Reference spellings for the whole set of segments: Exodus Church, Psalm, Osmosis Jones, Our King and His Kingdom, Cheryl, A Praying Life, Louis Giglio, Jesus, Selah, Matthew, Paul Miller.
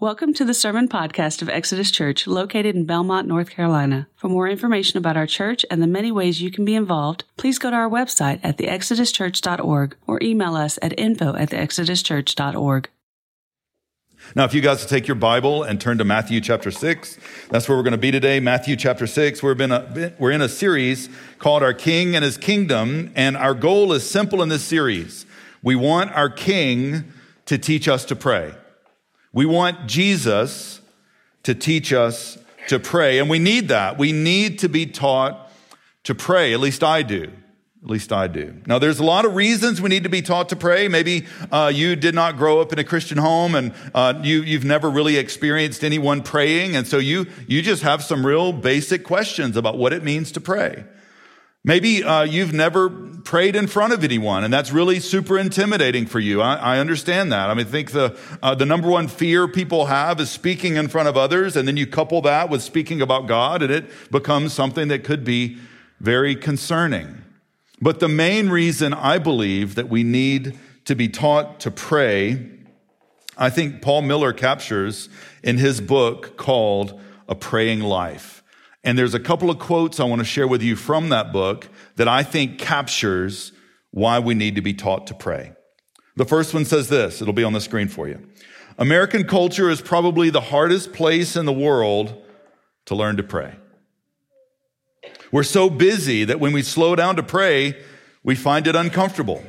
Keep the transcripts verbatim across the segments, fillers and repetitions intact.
Welcome to the Sermon Podcast of Exodus Church, located in Belmont, North Carolina. For more information about our church and the many ways you can be involved, please go to our website at the exodus church dot org or email us at info at the exodus church dot org. Now, if you guys will take your Bible and turn to Matthew chapter six, that's where we're going to be today, Matthew chapter six. We've been a, we're in a series called Our King and His Kingdom, and our goal is simple in this series. We want our King to teach us to pray. We want Jesus to teach us to pray, and we need that. We need to be taught to pray. At least I do. At least I do. Now, there's a lot of reasons we need to be taught to pray. Maybe uh, you did not grow up in a Christian home, and uh, you, you've never really experienced anyone praying, and so you you just have some real basic questions about what it means to pray. Maybe uh, you've never prayed in front of anyone, and that's really super intimidating for you. I, I understand that. I mean, I think the uh, the number one fear people have is speaking in front of others, and then you couple that with speaking about God, and it becomes something that could be very concerning. But the main reason I believe that we need to be taught to pray, I think Paul Miller captures in his book called A Praying Life. And there's a couple of quotes I want to share with you from that book that I think captures why we need to be taught to pray. The first one says this. It'll be on the screen for you. American culture is probably the hardest place in the world to learn to pray. We're so busy that when we slow down to pray, we find it uncomfortable.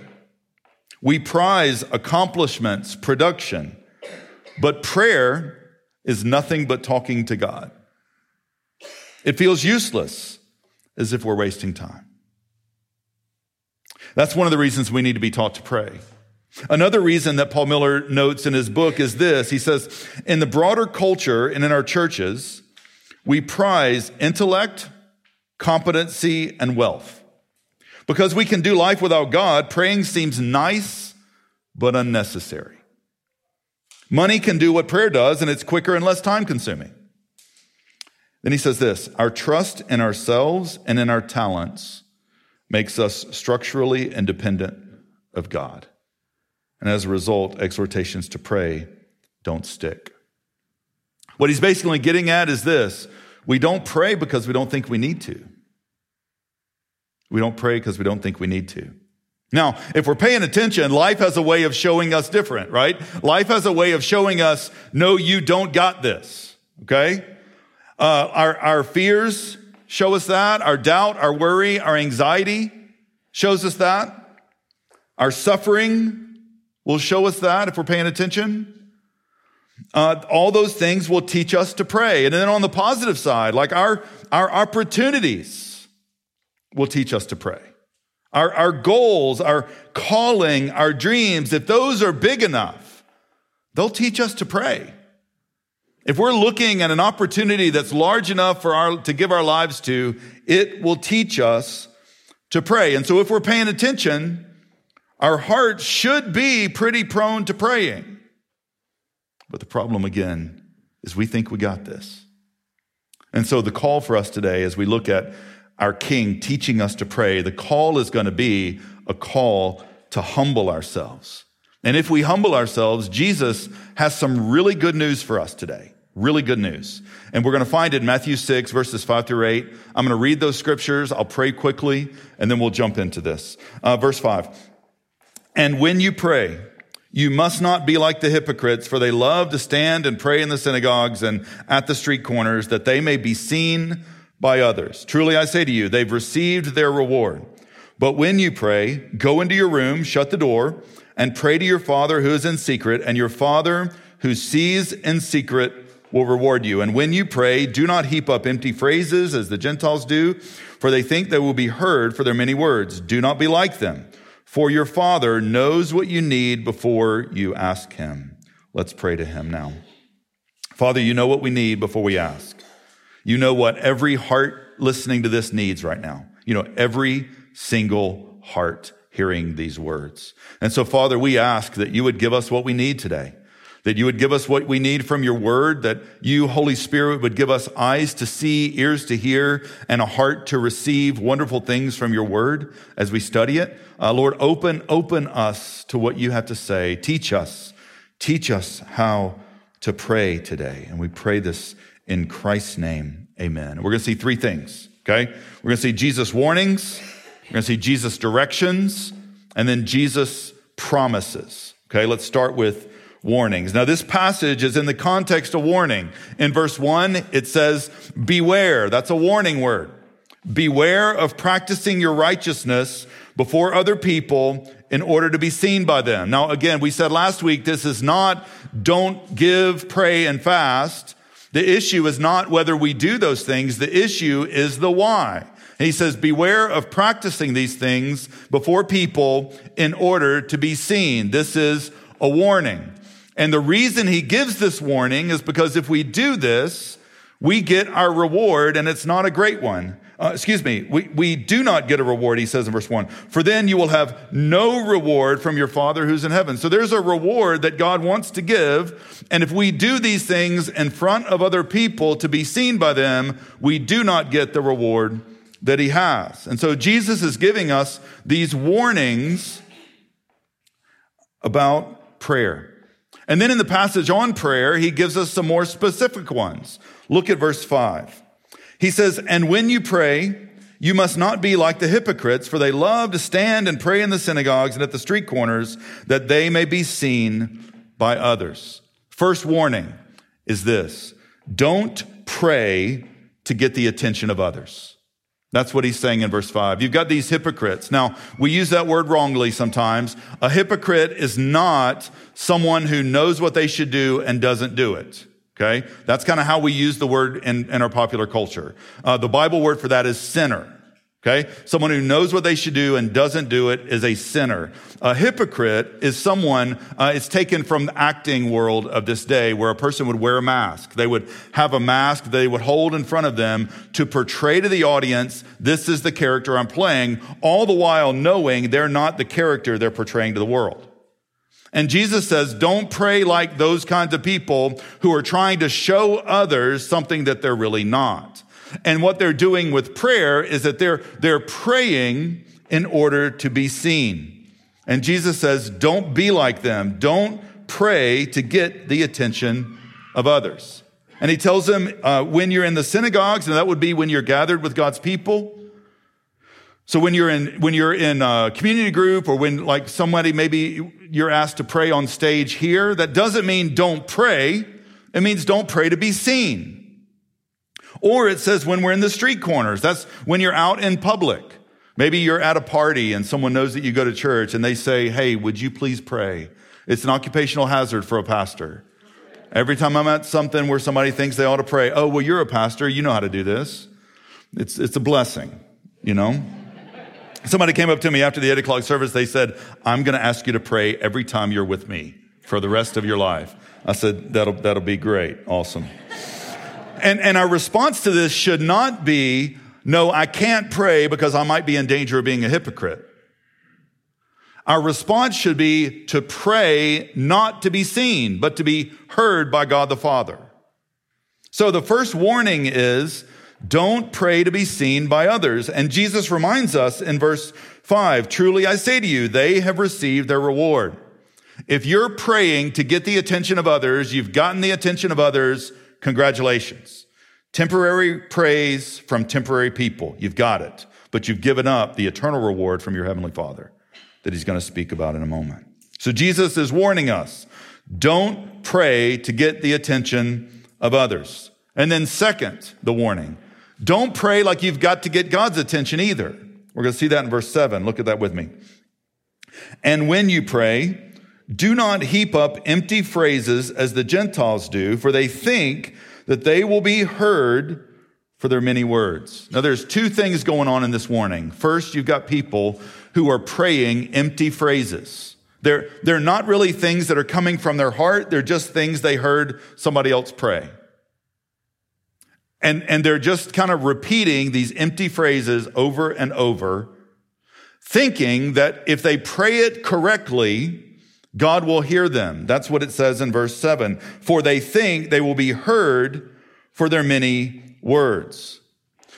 We prize accomplishments, production, but prayer is nothing but talking to God. It feels useless, as if we're wasting time. That's one of the reasons we need to be taught to pray. Another reason that Paul Miller notes in his book is this. He says, in the broader culture and in our churches, we prize intellect, competency, and wealth. Because we can do life without God, praying seems nice but unnecessary. Money can do what prayer does, and it's quicker and less time-consuming. Then he says this, our trust in ourselves and in our talents makes us structurally independent of God. And as a result, exhortations to pray don't stick. What he's basically getting at is this, we don't pray because we don't think we need to. We don't pray because we don't think we need to. Now, if we're paying attention, life has a way of showing us different, right? Life has a way of showing us, no, you don't got this, okay? Uh, our, our fears show us that. Our doubt, our worry, our anxiety shows us that. Our suffering will show us that if we're paying attention. Uh, all those things will teach us to pray. And then on the positive side, like our, our opportunities will teach us to pray. Our, our goals, our calling, our dreams, if those are big enough, they'll teach us to pray. If we're looking at an opportunity that's large enough for our to give our lives to, it will teach us to pray. And so if we're paying attention, our hearts should be pretty prone to praying. But the problem, again, is we think we got this. And so the call for us today, as we look at our King teaching us to pray, the call is going to be a call to humble ourselves. And if we humble ourselves, Jesus has some really good news for us today. Really good news. And we're going to find it in Matthew six, verses five through eight. I'm going to read those scriptures. I'll pray quickly, and then we'll jump into this. Uh, verse five. And when you pray, you must not be like the hypocrites, for they love to stand and pray in the synagogues and at the street corners, that they may be seen by others. Truly I say to you, they've received their reward. But when you pray, go into your room, shut the door, and pray to your Father who is in secret, and your Father who sees in secret will reward you. And when you pray, do not heap up empty phrases as the Gentiles do, for they think they will be heard for their many words. Do not be like them, for your Father knows what you need before you ask him. Let's pray to him now. Father, you know what we need before we ask. You know what every heart listening to this needs right now. You know every single heart hearing these words. And so, Father, we ask that you would give us what we need today, that you would give us what we need from your word, that you, Holy Spirit, would give us eyes to see, ears to hear, and a heart to receive wonderful things from your word as we study it. Uh, Lord, open, open us to what you have to say. Teach us, teach us how to pray today. And we pray this in Christ's name, amen. And we're gonna see three things, okay? We're gonna see Jesus' warnings, we're gonna see Jesus' directions, and then Jesus' promises, okay? Let's start with warnings. Now, this passage is in the context of warning. In verse one, it says, beware. That's a warning word. Beware of practicing your righteousness before other people in order to be seen by them. Now, again, we said last week, this is not don't give, pray, and fast. The issue is not whether we do those things. The issue is the why. And he says, beware of practicing these things before people in order to be seen. This is a warning. And the reason he gives this warning is because if we do this, we get our reward, and it's not a great one. Uh, excuse me, we, we do not get a reward, he says in verse one. For then you will have no reward from your Father who's in heaven. So there's a reward that God wants to give. And if we do these things in front of other people to be seen by them, we do not get the reward that he has. And so Jesus is giving us these warnings about prayer. And then in the passage on prayer, he gives us some more specific ones. Look at verse five. He says, and when you pray, you must not be like the hypocrites, for they love to stand and pray in the synagogues and at the street corners, that they may be seen by others. First warning is this: don't pray to get the attention of others. That's what he's saying in verse five. You've got these hypocrites. Now, we use that word wrongly sometimes. A hypocrite is not someone who knows what they should do and doesn't do it, okay? That's kind of how we use the word in, in our popular culture. Uh, the Bible word for that is sinner, okay? Someone who knows what they should do and doesn't do it is a sinner. A hypocrite is someone, uh, it's taken from the acting world of this day, where a person would wear a mask. They would have a mask they would hold in front of them to portray to the audience, this is the character I'm playing, all the while knowing they're not the character they're portraying to the world. And Jesus says, don't pray like those kinds of people who are trying to show others something that they're really not. And what they're doing with prayer is that they're, they're praying in order to be seen. And Jesus says, don't be like them. Don't pray to get the attention of others. And he tells them uh, when you're in the synagogues, and that would be when you're gathered with God's people. So when you're in, when you're in a community group, or when like somebody, maybe you're asked to pray on stage here, that doesn't mean don't pray. It means don't pray to be seen. Or it says when we're in the street corners, that's when you're out in public. Maybe you're at a party and someone knows that you go to church and they say, hey, would you please pray? It's an occupational hazard for a pastor. Every time I'm at something where somebody thinks they ought to pray, oh, well, you're a pastor, you know how to do this. It's, it's a blessing, you know? Somebody came up to me after the eight o'clock service. They said, I'm going to ask you to pray every time you're with me for the rest of your life. I said, that'll, that'll be great. Awesome. And, and our response to this should not be, no, I can't pray because I might be in danger of being a hypocrite. Our response should be to pray not to be seen, but to be heard by God the Father. So the first warning is, don't pray to be seen by others. And Jesus reminds us in verse five, truly I say to you, they have received their reward. If you're praying to get the attention of others, you've gotten the attention of others, congratulations. Temporary praise from temporary people. You've got it, but you've given up the eternal reward from your heavenly Father that he's going to speak about in a moment. So Jesus is warning us, don't pray to get the attention of others. And then second, the warning, don't pray like you've got to get God's attention either. We're going to see that in verse seven. Look at that with me. And when you pray, do not heap up empty phrases as the Gentiles do, for they think that they will be heard for their many words. Now, there's two things going on in this warning. First, you've got people who are praying empty phrases. They're, they're not really things that are coming from their heart. They're just things they heard somebody else pray. And, and they're just kind of repeating these empty phrases over and over, thinking that if they pray it correctly, God will hear them. That's what it says in verse seven. For they think they will be heard for their many words.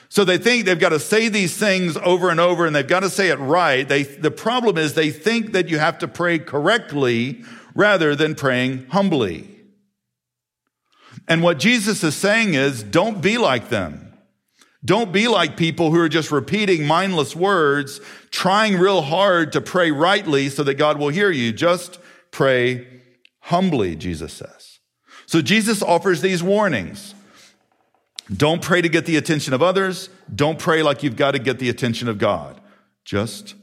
So they think they've got to say these things over and over, and they've got to say it right. They, the problem is they think that you have to pray correctly rather than praying humbly. And what Jesus is saying is, don't be like them. Don't be like people who are just repeating mindless words, trying real hard to pray rightly so that God will hear you. Just pray humbly, Jesus says. So Jesus offers these warnings. Don't pray to get the attention of others. Don't pray like you've got to get the attention of God. Just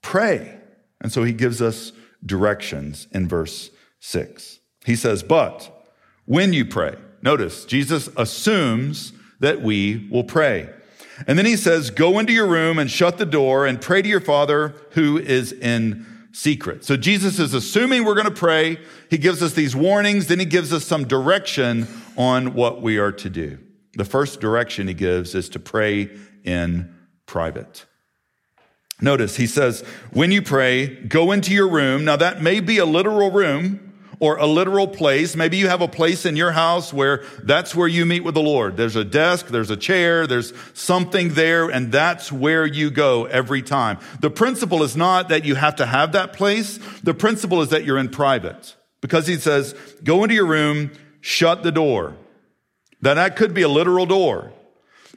pray. And so he gives us directions in verse six. He says, but when you pray, notice Jesus assumes that we will pray. And then he says, go into your room and shut the door and pray to your Father who is in secret. So Jesus is assuming we're going to pray. He gives us these warnings. Then he gives us some direction on what we are to do. The first direction he gives is to pray in private. Notice he says, when you pray, go into your room. Now that may be a literal room or a literal place. Maybe you have a place in your house where that's where you meet with the Lord. There's a desk, there's a chair, there's something there, and that's where you go every time. The principle is not that you have to have that place. The principle is that you're in private, because he says, go into your room, shut the door. Now that could be a literal door,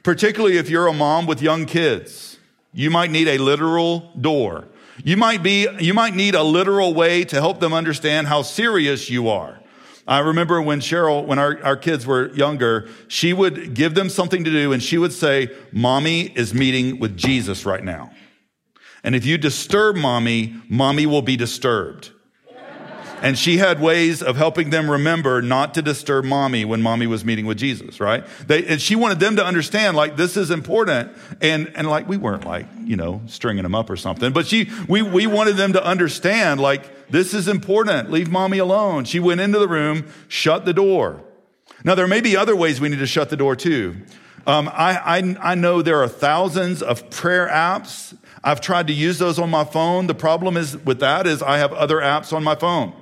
particularly if you're a mom with young kids. You might need a literal door. You might be, you might need a literal way to help them understand how serious you are. I remember when Cheryl, when our, our kids were younger, she would give them something to do and she would say, Mommy is meeting with Jesus right now. And if you disturb Mommy, Mommy will be disturbed. And she had ways of helping them remember not to disturb Mommy when Mommy was meeting with Jesus, right? They, and she wanted them to understand, like, this is important. And, and like, we weren't, like, you know, stringing them up or something. But she, we, we wanted them to understand, like, this is important. Leave Mommy alone. She went into the room, shut the door. Now, there may be other ways we need to shut the door, too. Um, I, I, I know there are thousands of prayer apps. I've tried to use those on my phone. The problem is with that is I have other apps on my phone.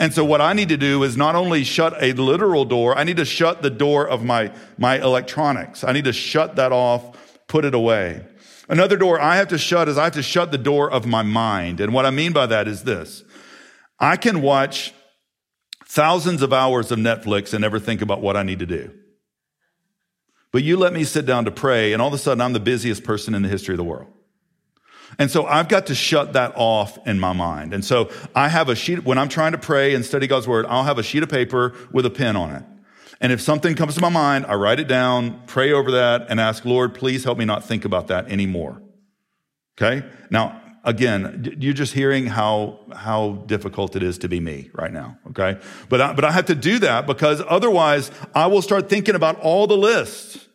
And so what I need to do is not only shut a literal door, I need to shut the door of my, my electronics. I need to shut that off, put it away. Another door I have to shut is I have to shut the door of my mind. And what I mean by that is this. I can watch thousands of hours of Netflix and never think about what I need to do. But you let me sit down to pray, and all of a sudden I'm the busiest person in the history of the world. And so I've got to shut that off in my mind. And so I have a sheet, when I'm trying to pray and study God's word, I'll have a sheet of paper with a pen on it. And if something comes to my mind, I write it down, pray over that, and ask, Lord, please help me not think about that anymore. Okay? Now, again, you're just hearing how how difficult it is to be me right now, okay? But I, but I have to do that because otherwise I will start thinking about all the lists.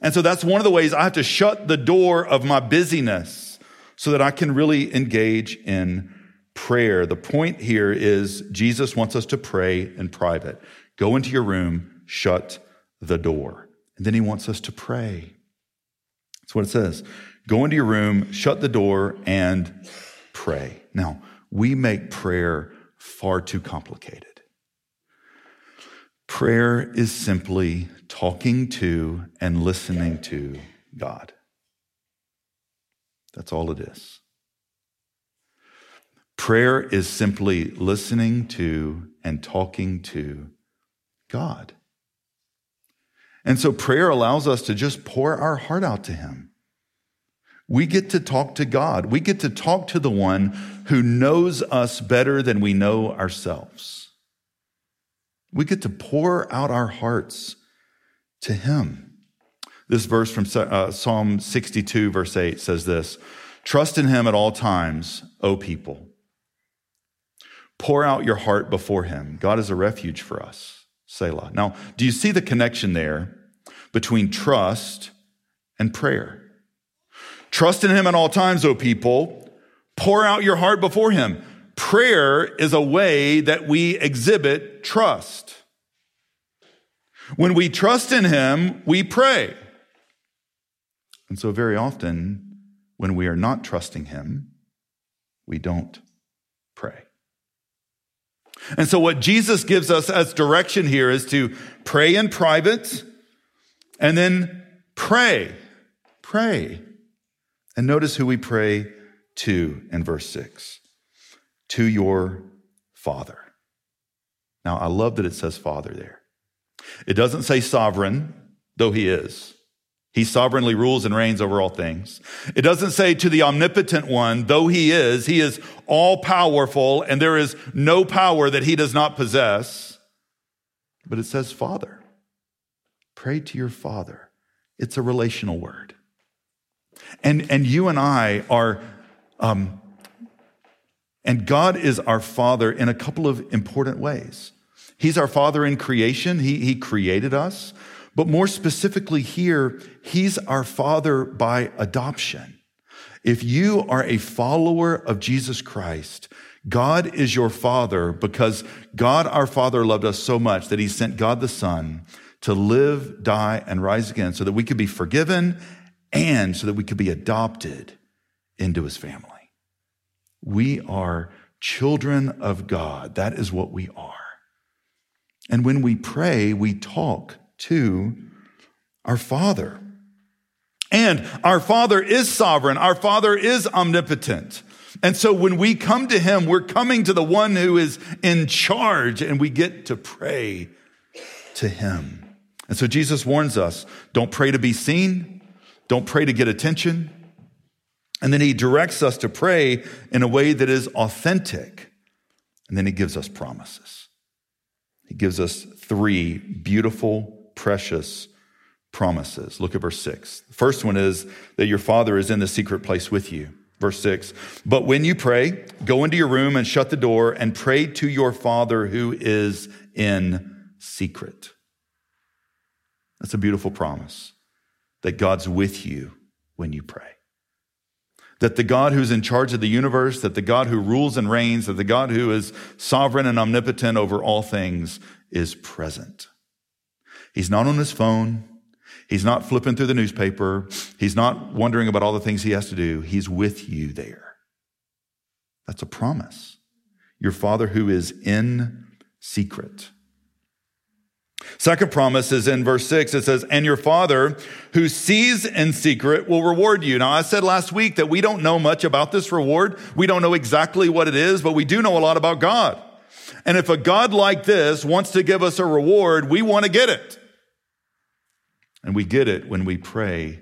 And so that's one of the ways I have to shut the door of my busyness, so that I can really engage in prayer. The point here is Jesus wants us to pray in private. Go into your room, shut the door. And then he wants us to pray. That's what it says. Go into your room, shut the door, and pray. Now, we make prayer far too complicated. Prayer is simply talking to and listening to God. That's all it is. Prayer is simply listening to and talking to God. And so prayer allows us to just pour our heart out to him. We get to talk to God. We get to talk to the one who knows us better than we know ourselves. We get to pour out our hearts to him. This verse from uh, Psalm sixty-two, verse eight says this, trust in him at all times, O people. Pour out your heart before him. God is a refuge for us, Selah. Now, do you see the connection there between trust and prayer? Trust in him at all times, O people. Pour out your heart before him. Prayer is a way that we exhibit trust. When we trust in him, we pray. And so very often, when we are not trusting him, we don't pray. And so what Jesus gives us as direction here is to pray in private and then pray, pray. And notice who we pray to in verse six, to your Father. Now, I love that it says Father there. It doesn't say sovereign, though he is. He sovereignly rules and reigns over all things. It doesn't say to the omnipotent one, though he is. He is all-powerful, and there is no power that he does not possess. But it says Father. Pray to your Father. It's a relational word. And, and you and I are... Um, And God is our Father in a couple of important ways. He's our Father in creation. He, he created us. But more specifically here, he's our Father by adoption. If you are a follower of Jesus Christ, God is your Father because God our Father loved us so much that he sent God the Son to live, die, and rise again so that we could be forgiven and so that we could be adopted into his family. We are children of God. That is what we are. And when we pray, we talk to our Father. And our Father is sovereign. Our Father is omnipotent. And so when we come to him, we're coming to the one who is in charge, and we get to pray to him. And so Jesus warns us, don't pray to be seen. Don't pray to get attention. And then he directs us to pray in a way that is authentic. And then he gives us promises. He gives us three beautiful, precious promises. Look at verse six. The first one is that your Father is in the secret place with you. Verse six, but when you pray, go into your room and shut the door and pray to your Father who is in secret. That's a beautiful promise that God's with you when you pray. That the God who's in charge of the universe, that the God who rules and reigns, that the God who is sovereign and omnipotent over all things is present. He's not on his phone. He's not flipping through the newspaper. He's not wondering about all the things he has to do. He's with you there. That's a promise. Your Father who is in secret. Second promise is in verse six. It says, and your Father who sees in secret will reward you. Now, I said last week that we don't know much about this reward. We don't know exactly what it is, but we do know a lot about God. And if a God like this wants to give us a reward, we want to get it. And we get it when we pray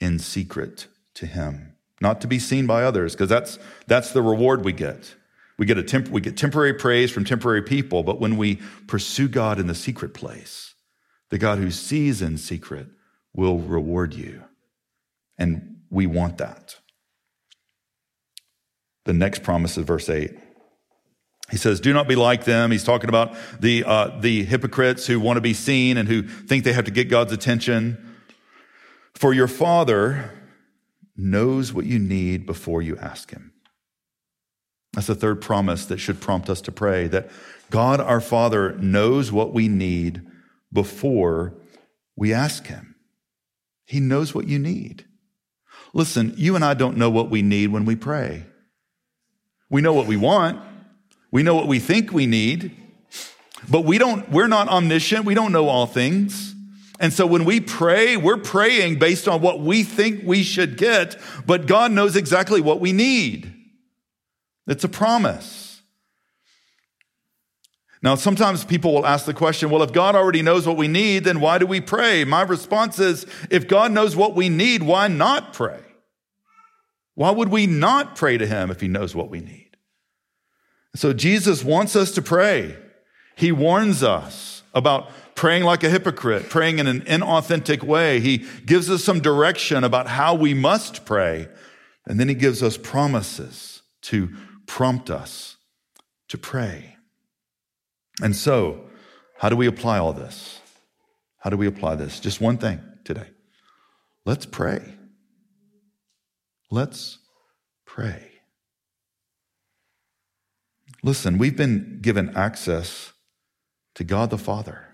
in secret to him, not to be seen by others, because that's that's the reward we get. We get, a temp- we get temporary praise from temporary people, but when we pursue God in the secret place, the God who sees in secret will reward you, and we want that. The next promise is verse eight. He says, do not be like them. He's talking about the uh, the hypocrites who want to be seen and who think they have to get God's attention. For your Father knows what you need before you ask him. That's the third promise that should prompt us to pray, that God our Father knows what we need before we ask him. He knows what you need. Listen, you and I don't know what we need when we pray. We know what we want. We know what we think we need. But we don't, we're not omniscient. We don't know all things. And so when we pray, we're praying based on what we think we should get, but God knows exactly what we need. It's a promise. Now, sometimes people will ask the question, well, if God already knows what we need, then why do we pray? My response is, if God knows what we need, why not pray? Why would we not pray to him if he knows what we need? So Jesus wants us to pray. He warns us about praying like a hypocrite, praying in an inauthentic way. He gives us some direction about how we must pray. And then he gives us promises to prompt us to pray. And so, how do we apply all this? How do we apply this? Just one thing today. Let's pray. Let's pray. Listen, we've been given access to God the Father.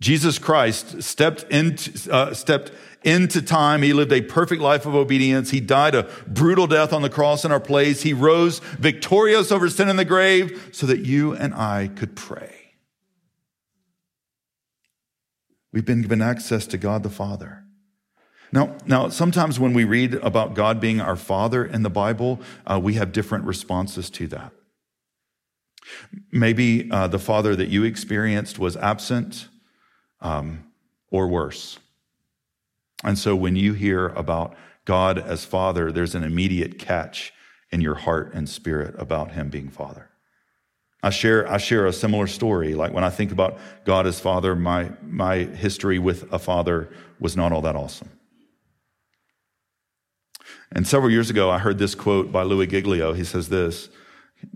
Jesus Christ stepped into, uh, stepped into time. He lived a perfect life of obedience. He died a brutal death on the cross in our place. He rose victorious over sin in the grave so that you and I could pray. We've been given access to God the Father. Now, now sometimes when we read about God being our Father in the Bible, uh, we have different responses to that. Maybe uh, the father that you experienced was absent um, or worse. And so when you hear about God as Father, there's an immediate catch in your heart and spirit about him being Father. I share I share a similar story. Like when I think about God as Father, my my history with a father was not all that awesome. And several years ago, I heard this quote by Louis Giglio. He says this: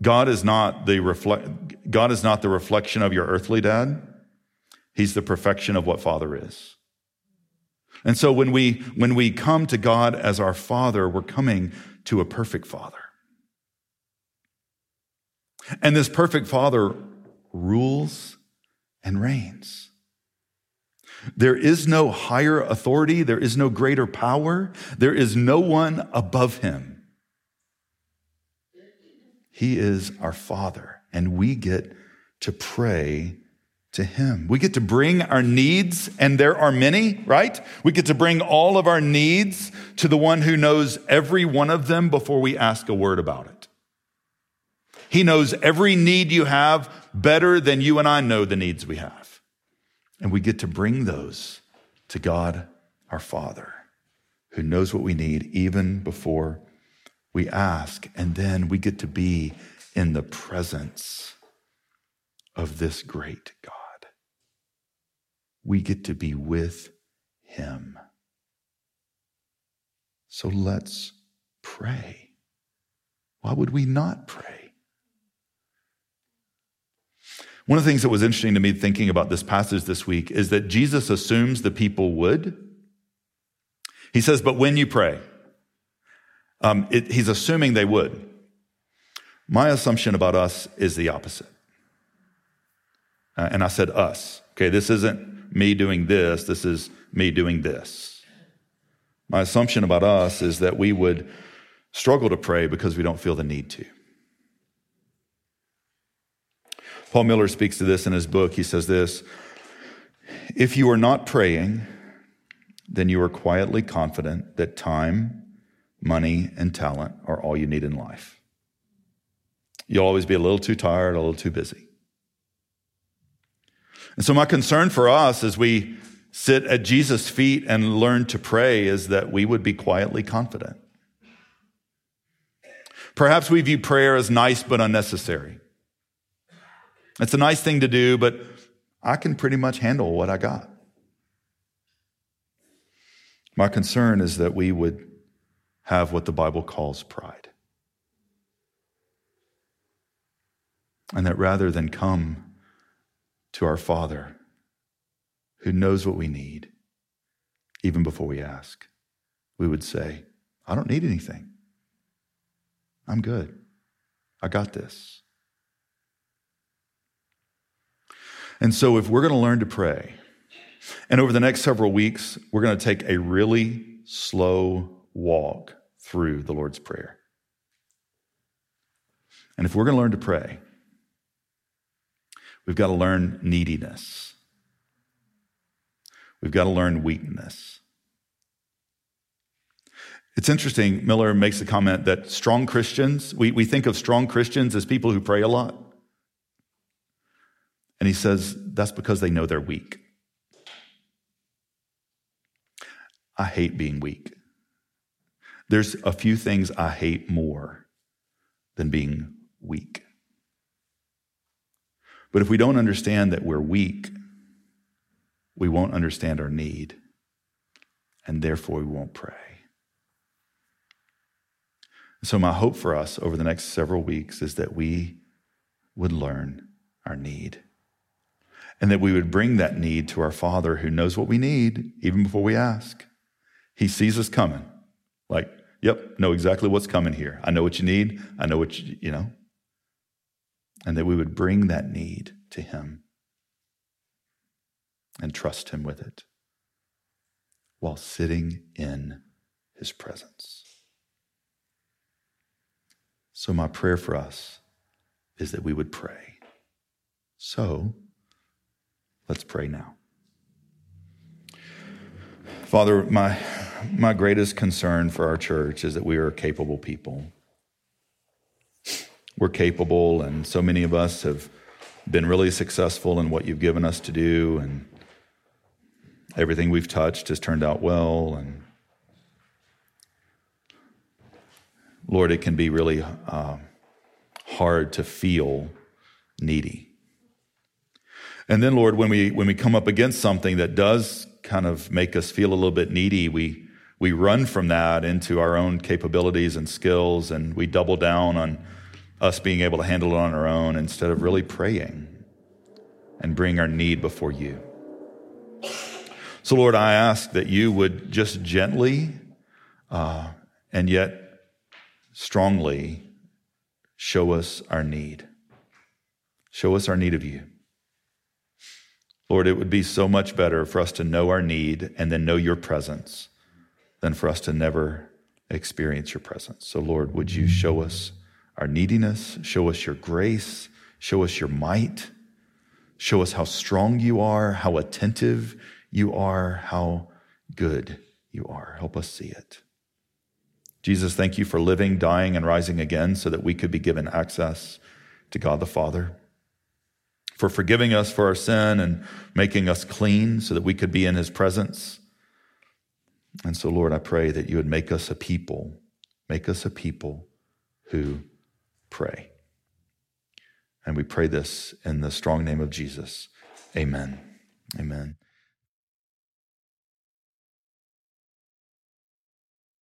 God is not the reflect, God is not the reflection of your earthly dad. He's the perfection of what Father is. And so when we when we come to God as our Father, we're coming to a perfect Father. And this perfect Father rules and reigns. There is no higher authority. There is no greater power. There is no one above him. He is our Father, and we get to pray to him. We get to bring our needs, and there are many, right? We get to bring all of our needs to the one who knows every one of them before we ask a word about it. He knows every need you have better than you and I know the needs we have. And we get to bring those to God, our Father, who knows what we need even before we ask. And then we get to be in the presence of this great God. We get to be with him. So let's pray. Why would we not pray? One of the things that was interesting to me thinking about this passage this week is that Jesus assumes the people would. He says, but when you pray, um, it, he's assuming they would. My assumption about us is the opposite. Uh, and I said us. Okay, this isn't me doing this. This is me doing this. My assumption about us is that we would struggle to pray because we don't feel the need to. Paul Miller speaks to this in his book. He says this: if you are not praying, then you are quietly confident that time, money, and talent are all you need in life. You'll always be a little too tired, a little too busy. And so my concern for us as we sit at Jesus' feet and learn to pray is that we would be quietly confident. Perhaps we view prayer as nice but unnecessary. It's a nice thing to do, but I can pretty much handle what I got. My concern is that we would have what the Bible calls pride. And that rather than come to our Father who knows what we need, even before we ask, we would say, I don't need anything. I'm good. I got this. And so if we're going to learn to pray, and over the next several weeks, we're going to take a really slow walk through the Lord's Prayer. And if we're going to learn to pray, we've got to learn neediness. We've got to learn weakness. It's interesting, Miller makes a comment that strong Christians, we, we think of strong Christians as people who pray a lot. And he says, that's because they know they're weak. I hate being weak. There's a few things I hate more than being weak. But if we don't understand that we're weak, we won't understand our need, and therefore we won't pray. So my hope for us over the next several weeks is that we would learn our need. And that we would bring that need to our Father who knows what we need even before we ask. He sees us coming. Like, yep, know exactly what's coming here. I know what you need. I know what you, you know. And that we would bring that need to him and trust him with it while sitting in his presence. So my prayer for us is that we would pray. So let's pray now. Father, my, my greatest concern for our church is that we are a capable people. we're capable, and so many of us have been really successful in what you've given us to do, and everything we've touched has turned out well. And Lord, it can be really uh, hard to feel needy. And then, Lord, when we when we come up against something that does kind of make us feel a little bit needy, we we run from that into our own capabilities and skills, and we double down on us being able to handle it on our own instead of really praying and bring our need before you. So, Lord, I ask that you would just gently uh, and yet strongly show us our need. Show us our need of you. Lord, it would be so much better for us to know our need and then know your presence than for us to never experience your presence. So, Lord, would you show us our neediness, show us your grace, show us your might, show us how strong you are, how attentive you are, how good you are. Help us see it. Jesus, thank you for living, dying, and rising again so that we could be given access to God the Father, for forgiving us for our sin and making us clean so that we could be in his presence. And so, Lord, I pray that you would make us a people, make us a people who pray. And we pray this in the strong name of Jesus. Amen. Amen.